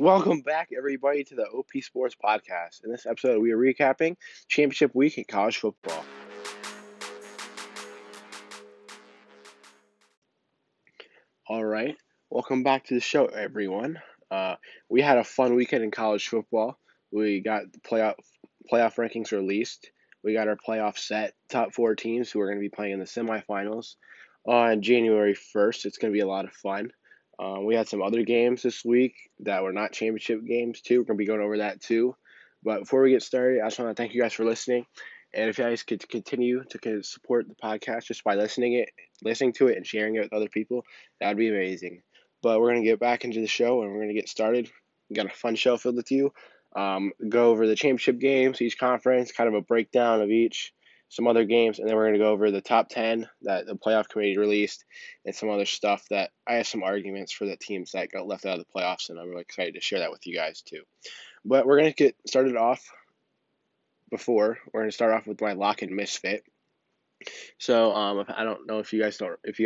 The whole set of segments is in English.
Welcome back, everybody, to the OP Sports Podcast. In this episode, we are recapping Championship Week in college football. All right, welcome back to the show, everyone. We had a fun weekend in college football. We got the playoff rankings released. We got our playoff set, top four teams who are going to be playing in the semifinals on January 1st. It's going to be a lot of fun. We had some other games this week that were not championship games, too. We're going to be going over that, too. But before we get started, I just want to thank you guys for listening. And if you guys could continue to support the podcast just by listening to it and sharing it with other people, that would be amazing. But we're going to get back into the show, and we're going to get started. We got a fun show filled with you. Go over the championship games, each conference, kind of a breakdown of each, some other games, and then we're going to go over the top 10 that the playoff committee released and some other stuff that I have some arguments for the teams that got left out of the playoffs, and I'm really excited to share that with you guys too. But we're going to get started off with my lock and misfit. So if you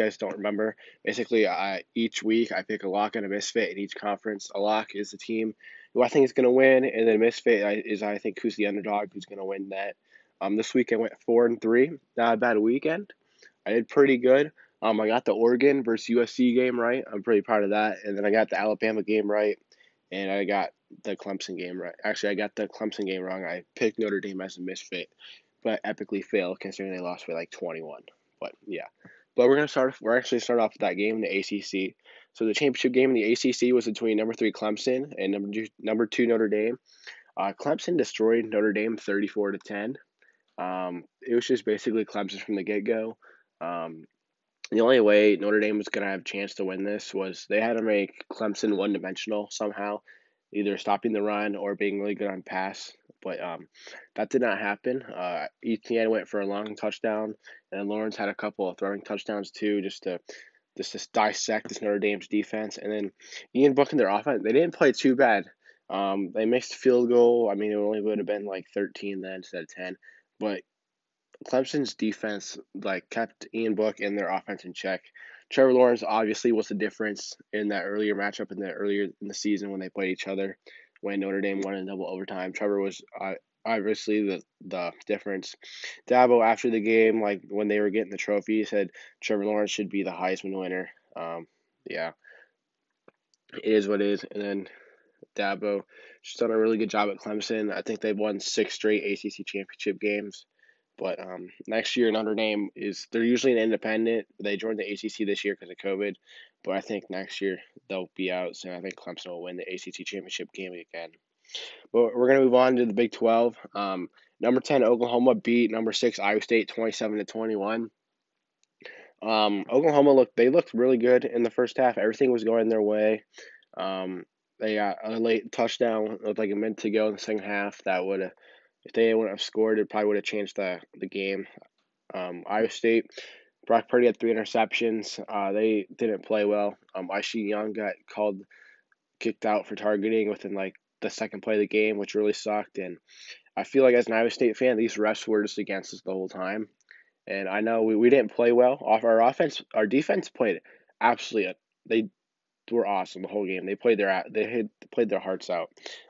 guys don't remember, basically each week I pick a lock and a misfit in each conference. A lock is the team who I think is going to win, and then misfit is I think who's the underdog who's going to win that. This week I went 4-3. Not a bad weekend. I did pretty good. I got the Oregon versus USC game right. I'm pretty proud of that. And then I got the Alabama game right, and I got the Clemson game right. Actually, I got the Clemson game wrong. I picked Notre Dame as a misfit, but epically failed considering they lost by like 21. But yeah. But we're actually start off with that game in the ACC. So the championship game in the ACC was between number 3 Clemson and number two Notre Dame. Clemson destroyed Notre Dame 34-10. It was just basically Clemson from the get-go. The only way Notre Dame was going to have a chance to win this was they had to make Clemson one-dimensional somehow, either stopping the run or being really good on pass. But that did not happen. Etienne went for a long touchdown, and Lawrence had a couple of throwing touchdowns too, just to dissect this Notre Dame's defense. And then Ian Book and their offense, they didn't play too bad. They missed a field goal. I mean, it only would have been like 13 then instead of 10. But Clemson's defense kept Ian Book and their offense in check. Trevor Lawrence obviously was the difference in that earlier matchup earlier in the season when they played each other, when Notre Dame won in double overtime. Trevor was obviously the difference. Dabo, after the game, when they were getting the trophy, said Trevor Lawrence should be the Heisman winner. Yeah, it is what it is. And then Dabo, she's done a really good job at Clemson. I think they've won 6 straight ACC championship games. But next year, Notre Dame they're usually an independent. They joined the ACC this year because of COVID. But I think next year they'll be out. So I think Clemson will win the ACC championship game again. But we're going to move on to the Big 12. Number 10, Oklahoma beat number 6, Iowa State, 27-21. Oklahoma looked really good in the first half. Everything was going their way. They got a late touchdown with a minute to go in the second half. That would have, if they wouldn't have scored, it probably would have changed the game. Iowa State, Brock Purdy had 3 interceptions. They didn't play well. Aishi Young got kicked out for targeting within the second play of the game, which really sucked. And I feel like as an Iowa State fan, these refs were just against us the whole time. And I know we didn't play well. Our defense played absolutely. They were awesome the whole game. They played played their hearts out.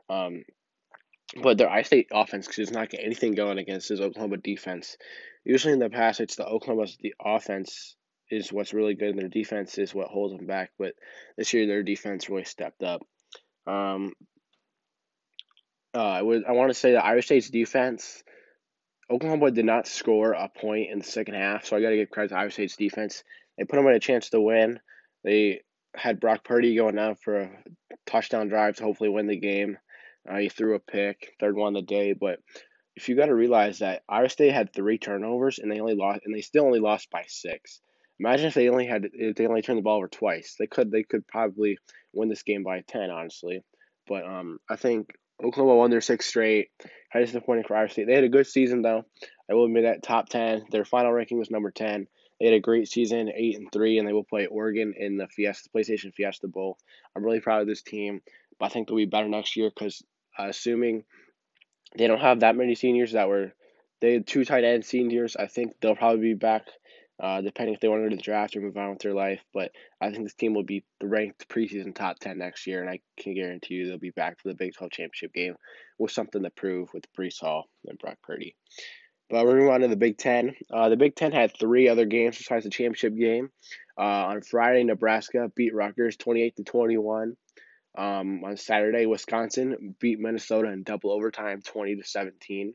But their Iowa State offense does not get anything going against this Oklahoma defense. Usually in the past, it's the Oklahoma's offense is what's really good, and their defense is what holds them back. But this year, their defense really stepped up. I want to say that Iowa State's defense, Oklahoma did not score a point in the second half, so I got to give credit to Iowa State's defense. They put them in a chance to win. They had Brock Purdy going down for a touchdown drive to hopefully win the game. He threw a pick, third one of the day. But if you got to realize that Iowa State had 3 turnovers and they still only lost by 6. Imagine if they only turned the ball over twice. They could probably win this game by 10, honestly. But I think Oklahoma won their 6th straight. How disappointing for Iowa State. They had a good season though. I will admit that top 10. Their final ranking was number 10. They had a great season, 8-3, and they will play Oregon in the PlayStation Fiesta Bowl. I'm really proud of this team, but I think they'll be better next year because assuming they don't have that many seniors that were – they had 2 tight end seniors. I think they'll probably be back depending if they want to go to the draft or move on with their life. But I think this team will be ranked preseason top 10 next year, and I can guarantee you they'll be back for the Big 12 championship game with something to prove with Breece Hall and Brock Purdy. But we're moving on to the Big Ten. The Big Ten had three other games besides the championship game. On Friday, Nebraska beat Rutgers 28-21. On Saturday, Wisconsin beat Minnesota in double overtime 20-17.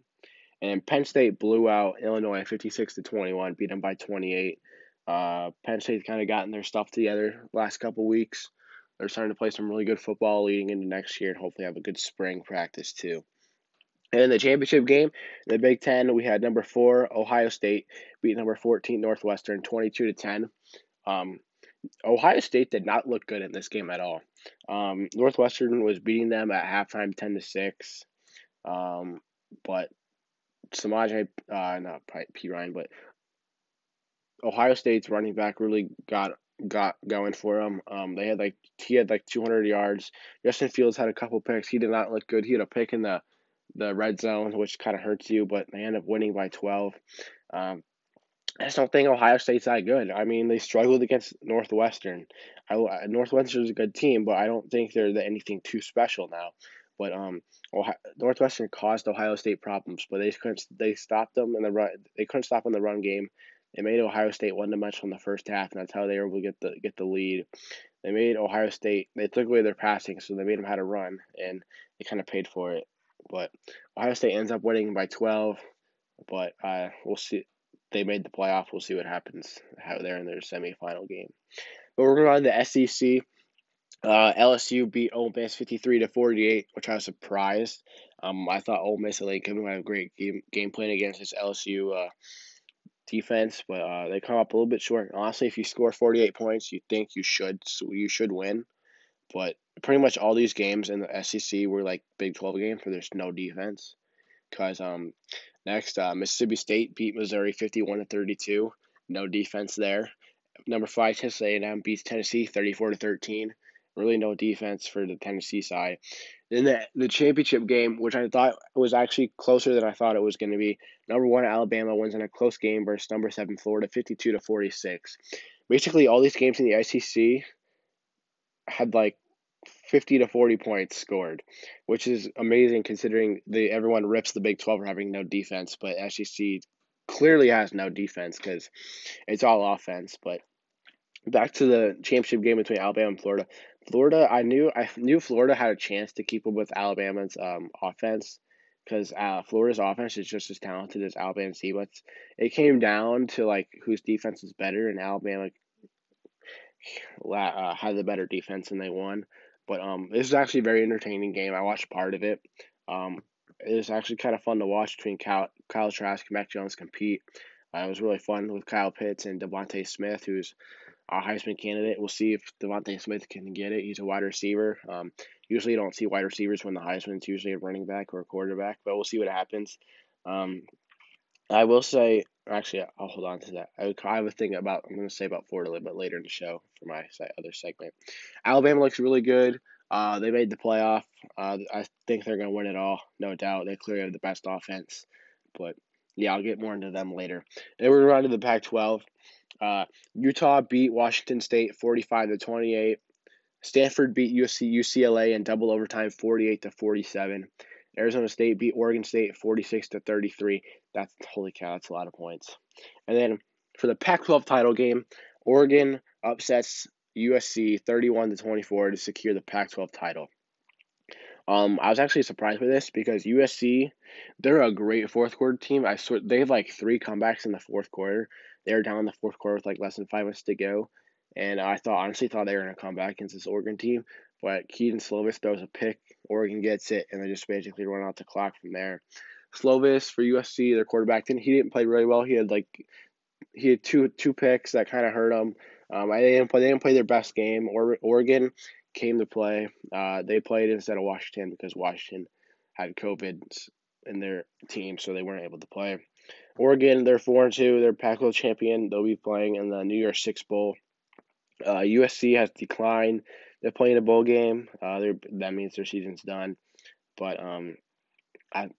And Penn State blew out Illinois 56-21, beat them by 28. Penn State's kind of gotten their stuff together the last couple weeks. They're starting to play some really good football leading into next year and hopefully have a good spring practice too. And in the championship game, in the Big Ten, we had number 4, Ohio State, beat number 14, Northwestern, 22-10. Ohio State did not look good in this game at all. Northwestern was beating them at halftime 10-6. But Ohio State's running back really got going for him. He had 200 yards. Justin Fields had a couple picks. He did not look good. He had a pick in the red zone, which kind of hurts you, but they end up winning by 12. I just don't think Ohio State's that good. I mean, they struggled against Northwestern. Northwestern's a good team, but I don't think they're anything too special now. But Northwestern caused Ohio State problems, but they couldn't stop in the run game. They made Ohio State one-dimensional in the first half, and that's how they were able to get the lead. They took away their passing, so they made them how to run, and they kind of paid for it. But Ohio State ends up winning by 12. But we'll see. They made the playoff. We'll see what happens how they're in their semifinal game. But we're going on to the SEC. LSU beat Ole Miss 53-48, which I was surprised. I thought Ole Miss and Lane Kiffin would have a great game plan against this LSU defense, but they come up a little bit short. And honestly, if you score 48 points, you think you should win. But pretty much all these games in the SEC were like Big 12 games where there's no defense. Because next, Mississippi State beat Missouri 51-32, no defense there. Number 5, Texas A&M beats Tennessee 34-13. Really no defense for the Tennessee side. Then the championship game, which I thought was actually closer than I thought it was going to be. Number 1, Alabama wins in a close game versus number 7, Florida, 52-46. Basically, all these games in the SEC had 50 to 40 points scored, which is amazing considering everyone rips the Big 12 for having no defense, but SEC clearly has no defense because it's all offense. But back to the championship game between Alabama and Florida. I knew Florida had a chance to keep up with Alabama's offense because Florida's offense is just as talented as Alabama's team. But it came down to whose defense is better, and Alabama had the better defense and they won. But this is actually a very entertaining game. I watched part of it. It was actually kind of fun to watch between Kyle Trask and Mac Jones compete. It was really fun with Kyle Pitts and Devontae Smith, who's a Heisman candidate. We'll see if Devontae Smith can get it. He's a wide receiver. Usually you don't see wide receivers win the Heisman. It's usually a running back or a quarterback, but we'll see what happens. I will say – actually, I'll hold on to that. I have a thing about – I'm going to say about Florida a little bit later in the show for my other segment. Alabama looks really good. They made the playoff. I think they're going to win it all, no doubt. They clearly have the best offense. But, yeah, I'll get more into them later. Then we're going to the Pac-12. Utah beat Washington State 45-28. Stanford beat UCLA in double overtime 48-47. Arizona State beat Oregon State 46-33. That's holy cow, that's a lot of points. And then for the Pac-12 title game, Oregon upsets USC 31-24 to secure the Pac-12 title. I was actually surprised with this because USC, they're a great fourth quarter team. I swear they have three comebacks in the fourth quarter. They were down in the fourth quarter with less than 5 minutes to go, and I honestly thought they were gonna come back against this Oregon team. But Keaton Slovis throws a pick, Oregon gets it, and they just basically run out the clock from there. Slovis for USC, their quarterback, didn't play really well. He had two picks that kind of hurt him. They didn't play their best game. Oregon came to play. They played instead of Washington because Washington had COVID in their team, so they weren't able to play. Oregon, they're 4-2. They're Pac-12 champion. They'll be playing in the New Year's Six Bowl. USC has declined. They're playing a bowl game. That means their season's done. But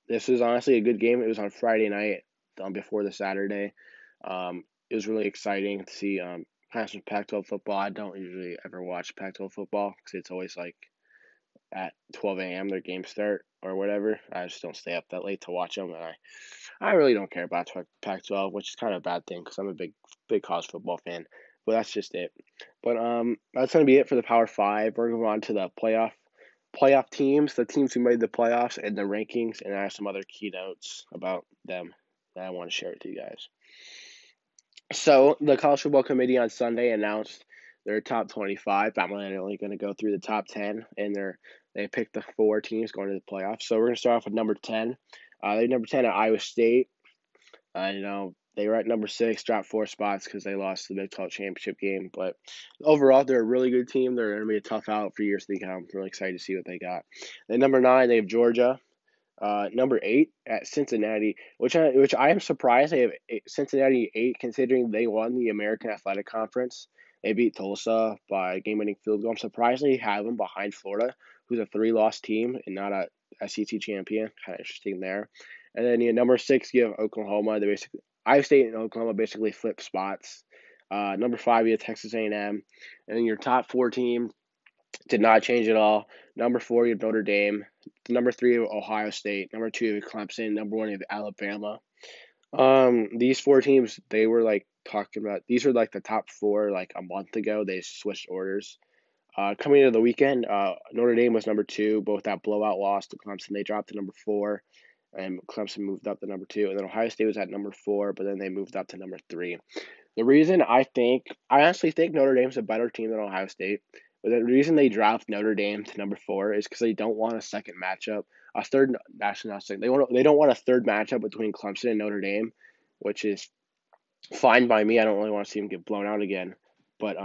this is honestly a good game. It was on Friday night before the Saturday. It was really exciting to see passing Pac-12 football. I don't usually ever watch Pac-12 football because it's always like at 12 a.m. their games start or whatever. I just don't stay up that late to watch them, and I really don't care about Pac-12, which is kind of a bad thing because I'm a big college football fan. But that's just it. But that's going to be it for the Power 5. We're going to move on to the playoff teams, the teams who made the playoffs, and the rankings, and I have some other keynotes about them that I want to share with you guys. So the College Football Committee on Sunday announced their top 25. I'm only going to go through the top 10, and they picked the four teams going to the playoffs. So we're going to start off with number 10. They're number 10 at Iowa State. They were at number 6, dropped 4 spots because they lost the Big 12 championship game. But overall, they're a really good team. They're going to be a tough out for years to come. I'm really excited to see what they got. Then number 9, they have Georgia. Number 8 at Cincinnati, which I am surprised they have Cincinnati 8, considering they won the American Athletic Conference. They beat Tulsa by a game-winning field goal. I'm surprised they have them behind Florida, who's a 3-loss team and not a SEC champion. Kind of interesting there. And then number 6, you have Oklahoma. Iowa State and Oklahoma basically flip spots. Number 5, you have Texas A&M. And then your top 4 team did not change at all. Number 4, you have Notre Dame. Number 3, you have Ohio State. Number 2, you have Clemson. Number 1, you have Alabama. These 4 teams, they were talking about, these were the top 4 a month ago. They switched orders. Coming into the weekend, Notre Dame was number 2, but with that blowout loss to Clemson, they dropped to number 4. And Clemson moved up to number 2. And then Ohio State was at number 4, but then they moved up to number 3. The reason I honestly think Notre Dame's a better team than Ohio State. But the reason they dropped Notre Dame to number 4 is because they don't want a second matchup. They don't want a third matchup between Clemson and Notre Dame, which is fine by me. I don't really want to see them get blown out again. But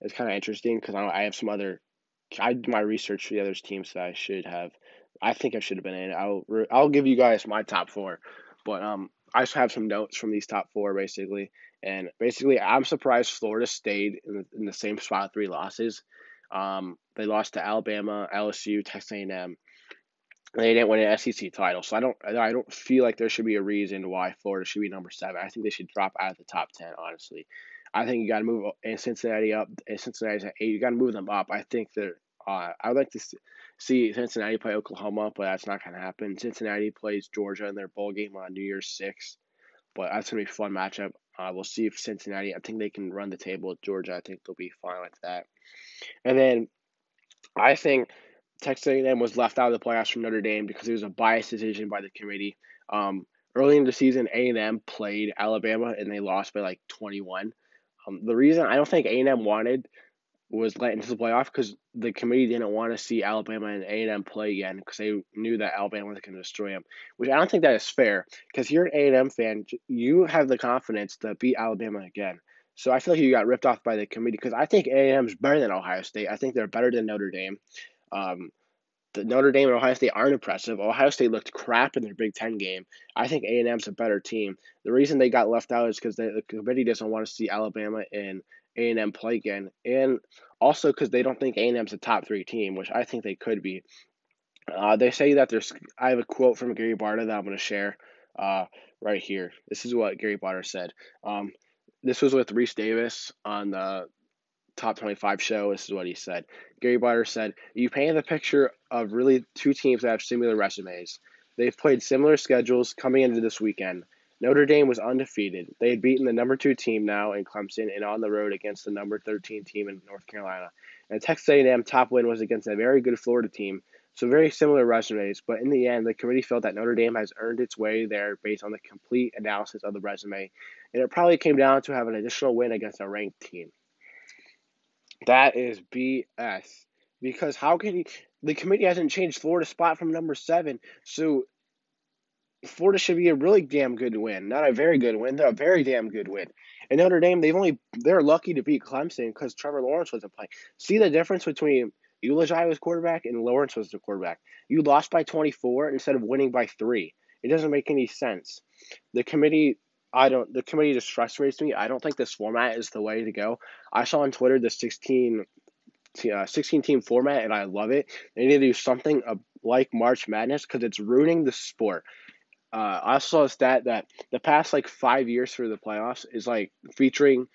it's kind of interesting because I have some other – I did my research for the other teams that I should have – I think I should have been in. I'll give you guys my top 4, but I just have some notes from these top 4 basically. And basically, I'm surprised Florida stayed in the same spot, 3 losses. They lost to Alabama, LSU, Texas A&M. They didn't win an SEC title, so I don't feel like there should be a reason why Florida should be number 7. I think they should drop out of the top 10, honestly. I think you got to move Cincinnati up. Cincinnati's at 8. You got to move them up. I think they're. I would like to see Cincinnati play Oklahoma, but that's not going to happen. Cincinnati plays Georgia in their bowl game on New Year's 6, but that's going to be a fun matchup. We'll see if Cincinnati, I think they can run the table with Georgia. I think they'll be fine with that. And then I think Texas A&M was left out of the playoffs from Notre Dame because it was a biased decision by the committee. Early in the season, A&M played Alabama, and they lost by 21. The reason I don't think A&M wanted was let into the playoff because the committee didn't want to see Alabama and A&M play again because they knew that Alabama was going to destroy them, which I don't think that is fair because you're an A&M fan. You have the confidence to beat Alabama again. So I feel like you got ripped off by the committee because I think A&M is better than Ohio State. I think they're better than Notre Dame. The Notre Dame and Ohio State aren't impressive. Ohio State looked crap in their Big Ten game. I think A&M's a better team. The reason they got left out is because the committee doesn't want to see Alabama and A&M play again, and also because they don't think A&M's a top 3 team, which I think they could be. They say that there's – I have a quote from Gary Barta that I'm going to share right here. This is what Gary Barta said. This was with Reese Davis on the Top 25 show. This is what he said. Gary Barta said, "You painted the picture of really 2 teams that have similar resumes. They've played similar schedules coming into this weekend. Notre Dame was undefeated. They had beaten the number 2 team now in Clemson and on the road against the number 13 team in North Carolina. And Texas A&M top win was against a very good Florida team, so very similar resumes. But in the end, the committee felt that Notre Dame has earned its way there based on the complete analysis of the resume, and it probably came down to have an additional win against a ranked team." That is BS. Because how can you? The committee hasn't changed Florida's spot from number 7, so Florida should be a really damn good win, not a very good win. They're a very damn good win. And Notre Dame, they're lucky to beat Clemson because Trevor Lawrence wasn't playing. See the difference between Elijah was quarterback and Lawrence was the quarterback. You lost by 24 instead of winning by 3. It doesn't make any sense. The committee just frustrates me. I don't think this format is the way to go. I saw on Twitter the 16 team format, and I love it. They need to do something like March Madness because it's ruining the sport. I saw a stat that the past, 5 years for the playoffs is, featuring,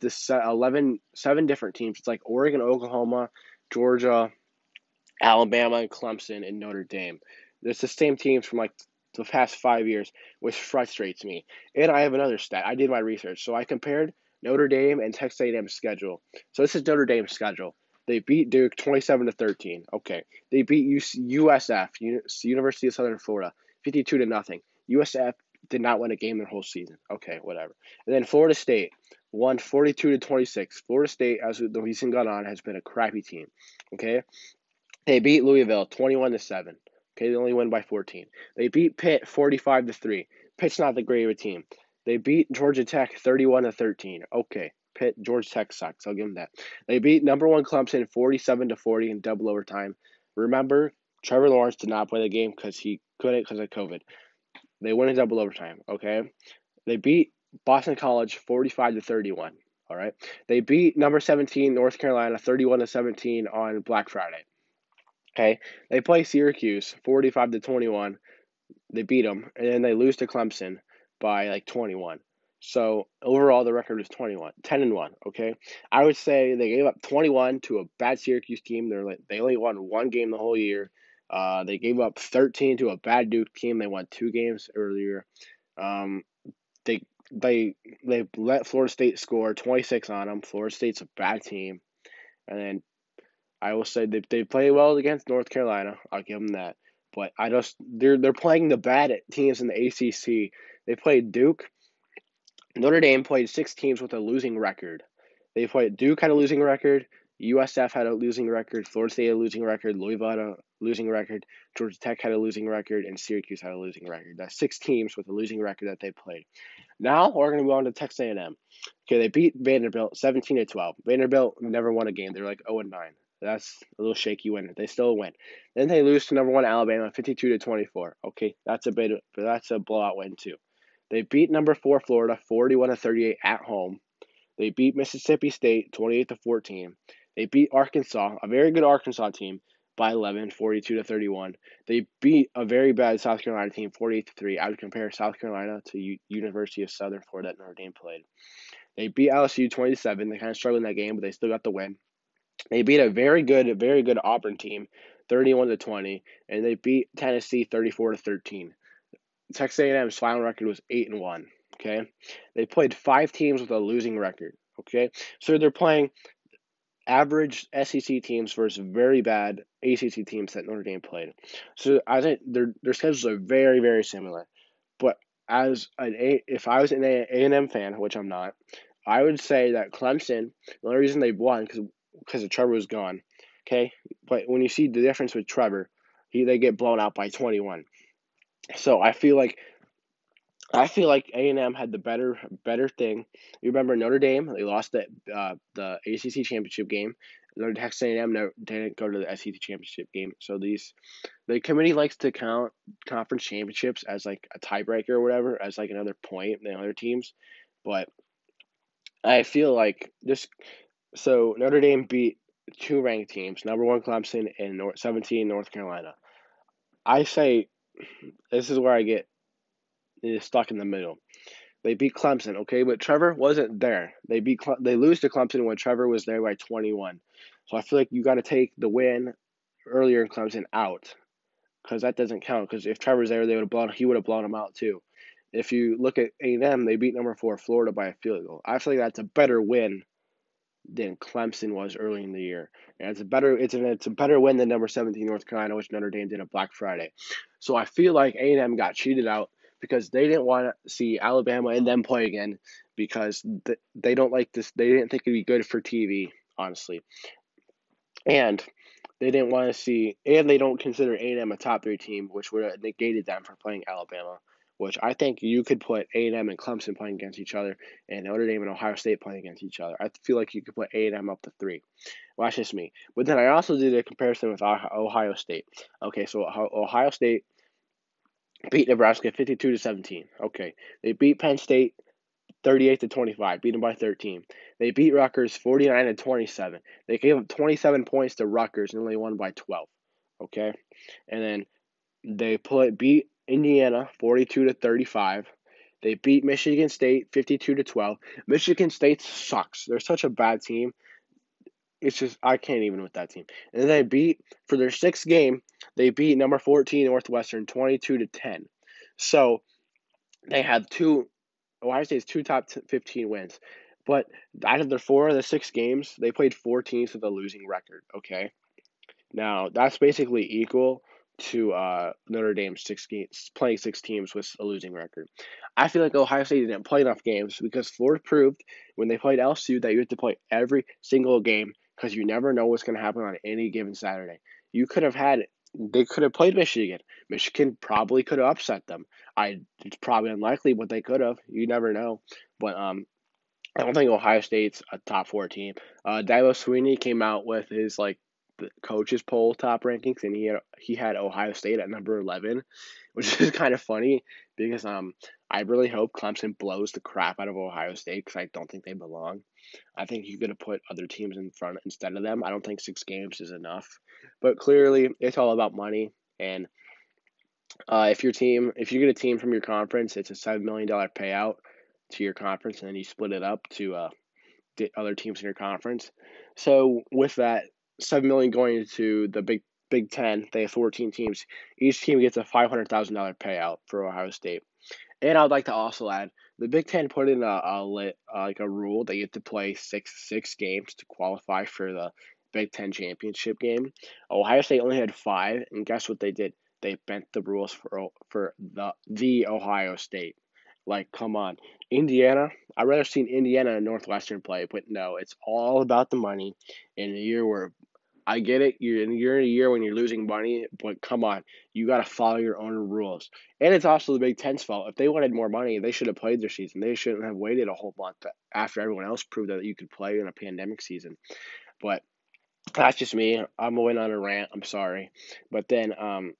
this 7 different teams. It's, Oregon, Oklahoma, Georgia, Alabama, and Clemson, and Notre Dame. It's the same teams from, the past 5 years, which frustrates me. And I have another stat. I did my research. So I compared Notre Dame and Texas A&M's schedule. So this is Notre Dame's schedule. They beat Duke 27-13. Okay. They beat USF, University of Southern Florida, 52-0. USF did not win a game their whole season. Okay, whatever. And then Florida State won 42-26. Florida State, as the season got on, has been a crappy team. Okay. They beat Louisville 21-7. Okay, they only win by 14. They beat Pitt 45-3. Pitt's not the great of a team. They beat Georgia Tech 31-13. Okay, Pitt, Georgia Tech sucks. I'll give them that. They beat number 1 Clemson 47-40 in double overtime. Remember, Trevor Lawrence did not play the game because he couldn't because of COVID. They won in double overtime. Okay, they beat Boston College 45-31. All right, they beat number 17 North Carolina 31-17 on Black Friday. Okay, they play Syracuse 45-21. They beat them, and then they lose to Clemson by 21. So overall, the record is 10-1. Okay, I would say they gave up 21 to a bad Syracuse team. They only won one game the whole year. They gave up 13 to a bad Duke team. They won 2 games earlier. They let Florida State score 26 on them. Florida State's a bad team, and then. I will say they play well against North Carolina. I'll give them that. But they're playing the bad teams in the ACC. They played Duke. Notre Dame played 6 teams with a losing record. They played Duke had a losing record. USF had a losing record. Florida State had a losing record. Louisville had a losing record. Georgia Tech had a losing record. And Syracuse had a losing record. That's 6 teams with a losing record that they played. Now we're going to move on to Texas A&M. Okay, they beat Vanderbilt 17-12. Vanderbilt never won a game. They were 0-9. That's a little shaky win. They still win. Then they lose to number 1 Alabama, 52-24. Okay, that's a blowout win too. They beat number 4 Florida, 41-38 at home. They beat Mississippi State, 28-14. They beat Arkansas, a very good Arkansas team, by 11, 42-31. They beat a very bad South Carolina team, 48-3. I would compare South Carolina to University of Southern Florida that Notre Dame played. They beat LSU 27. They kind of struggled in that game, but they still got the win. They beat a very good Auburn team, 31-20, and they beat Tennessee 34-13. Texas A&M's final record was 8-1. Okay, they played 5 teams with a losing record. Okay, so they're playing average SEC teams versus very bad ACC teams that Notre Dame played. So I think their schedules are very similar. But if I was an A&M fan, which I'm not, I would say that Clemson, the only reason they won because of Trevor was gone, okay? But when you see the difference with Trevor, they get blown out by 21. So I feel like A&M had the better thing. You remember Notre Dame? They lost the ACC championship game. Texas A&M didn't go to the SEC championship game. So the committee likes to count conference championships as a tiebreaker or whatever, as another point than other teams. But I feel like this. So Notre Dame beat 2 ranked teams, number 1 Clemson and 17 North Carolina. I say this is where I get stuck in the middle. They beat Clemson, okay, but Trevor wasn't there. They lose to Clemson when Trevor was there by 21. So I feel like you got to take the win earlier in Clemson out because that doesn't count. Because if Trevor's there, he would have blown him out too. If you look at A&M, they beat number 4 Florida by a field goal. I feel like that's a better win than Clemson was early in the year. And it's a better win than number 17 North Carolina, which Notre Dame did on Black Friday. So I feel like A&M got cheated out because they didn't want to see Alabama and them play again because they don't like this. They didn't think it'd be good for TV, honestly. And they didn't want to see, and they don't consider A&M a top 3 team, which would have negated them for playing Alabama, which I think you could put A&M and Clemson playing against each other and Notre Dame and Ohio State playing against each other. I feel like you could put A&M up to 3. Well, that's just me. But then I also did a comparison with Ohio State. Okay, so Ohio State beat Nebraska 52-17. Okay, they beat Penn State 38-25, beat them by 13. They beat Rutgers 49-27. They gave up 27 points to Rutgers and only won by 12. Okay, and then they beat Indiana 42-35. They beat Michigan State 52-12. Michigan State sucks. They're such a bad team. It's just, I can't even with that team. And then they beat, for their sixth game, they beat number 14 Northwestern 22-10. So they had Ohio State's two top 15 wins. But out of their four of the six games, they played four teams with a losing record, okay? Now, that's basically equal to Notre Dame playing six teams with a losing record. I feel like Ohio State didn't play enough games because Florida proved when they played LSU that you have to play every single game because you never know what's going to happen on any given Saturday. They could have played Michigan. Michigan probably could have upset them. It's probably unlikely, but they could have. You never know. But I don't think Ohio State's a top four team. Dabo Sweeney came out with his the coaches poll top rankings, and he had Ohio State at number 11, which is kind of funny because I really hope Clemson blows the crap out of Ohio State because I don't think they belong. I think you could have put other teams in front instead of them. I don't think six games is enough, but clearly it's all about money. And if you get a team from your conference, it's a $7 million payout to your conference, and then you split it up to other teams in your conference. So with that. $7 million going to the Big Ten. They have 14 teams. Each team gets a $500,000 payout for Ohio State. And I'd like to also add, the Big Ten put in a rule that you have to play six games to qualify for the Big Ten championship game. Ohio State only had five, and guess what they did? They bent the rules for the Ohio State. Like, come on. Indiana, I'd rather seen Indiana and Northwestern play, but no, it's all about the money in a year where I get it. You're in a year when you're losing money, but come on. You got to follow your own rules. And it's also the Big Ten's fault. If they wanted more money, they should have played their season. They shouldn't have waited a whole month after everyone else proved that you could play in a pandemic season. But that's just me. I'm going on a rant. I'm sorry. But then, I'm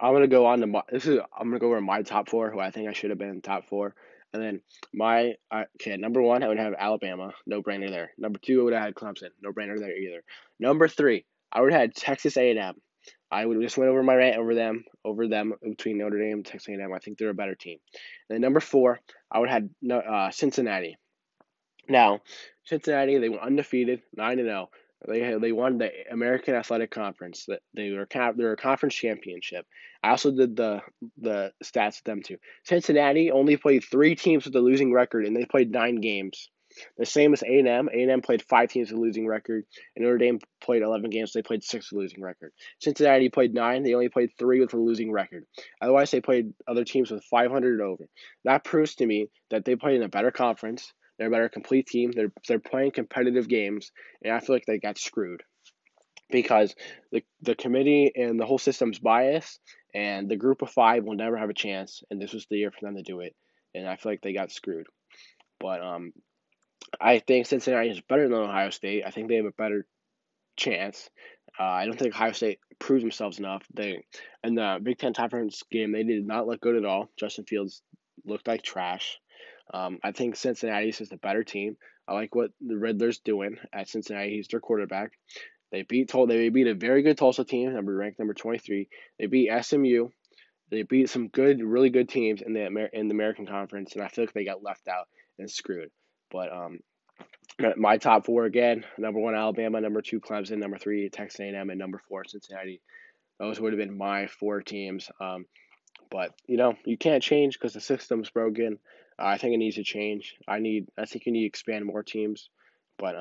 going to go on to I'm going to go over my top four, who I think I should have been in top four. And then number one, I would have Alabama. No-brainer there. Number two, I would have had Clemson. No-brainer there either. Number three, I would have had Texas A&M. I would just went over my rant over them between Notre Dame and Texas A&M. I think they're a better team. And then number four, I would have had Cincinnati. Now, Cincinnati, they were undefeated, 9-0. They won the American Athletic Conference. They were a conference championship. I also did the stats with them too. Cincinnati only played three teams with a losing record, and they played nine games. The same as A&M. A&M played five teams with a losing record, and Notre Dame played 11 games. They played six with a losing record. Cincinnati played nine. They only played three with a losing record. Otherwise, they played other teams with 500 over. That proves to me that they played in a better conference. They're a better complete team. They're playing competitive games, and I feel like they got screwed because the committee and the whole system's biased, and the group of five will never have a chance, and this was the year for them to do it, and I feel like they got screwed. But I think Cincinnati is better than Ohio State. I think they have a better chance. I don't think Ohio State proved themselves enough. In the Big Ten Conference game, they did not look good at all. Justin Fields looked like trash. I think Cincinnati is just a better team. I like what the Riddler's doing at Cincinnati. He's their quarterback. They beat a very good Tulsa team, ranked number 23. They beat SMU. They beat some really good teams in the American Conference, and I feel like they got left out and screwed. But my top four again: number one, Alabama; number two, Clemson; number three, Texas A&M; and number four, Cincinnati. Those would have been my four teams. But you can't change because the system's broken. I think it needs to change. I think you need to expand more teams. But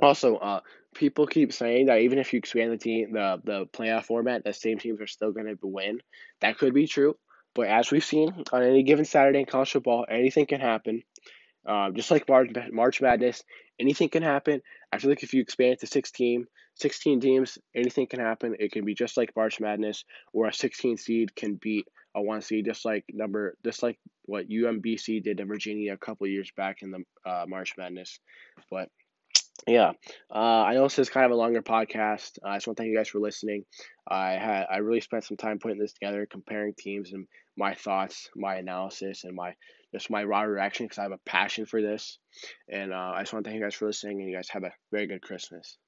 also, people keep saying that even if you expand the playoff format, the same teams are still going to win. That could be true. But as we've seen, on any given Saturday in college football, anything can happen. Just like March Madness, anything can happen. I feel like if you expand it to 16 teams, anything can happen. It can be just like March Madness, or a 16 seed can beat a 1 seed, just like what UMBC did to Virginia a couple years back in the March Madness. But yeah, I know this is kind of a longer podcast. I just want to thank you guys for listening. I really spent some time putting this together, comparing teams and my thoughts, my analysis, and my raw reaction because I have a passion for this. And I just want to thank you guys for listening, and you guys have a very good Christmas.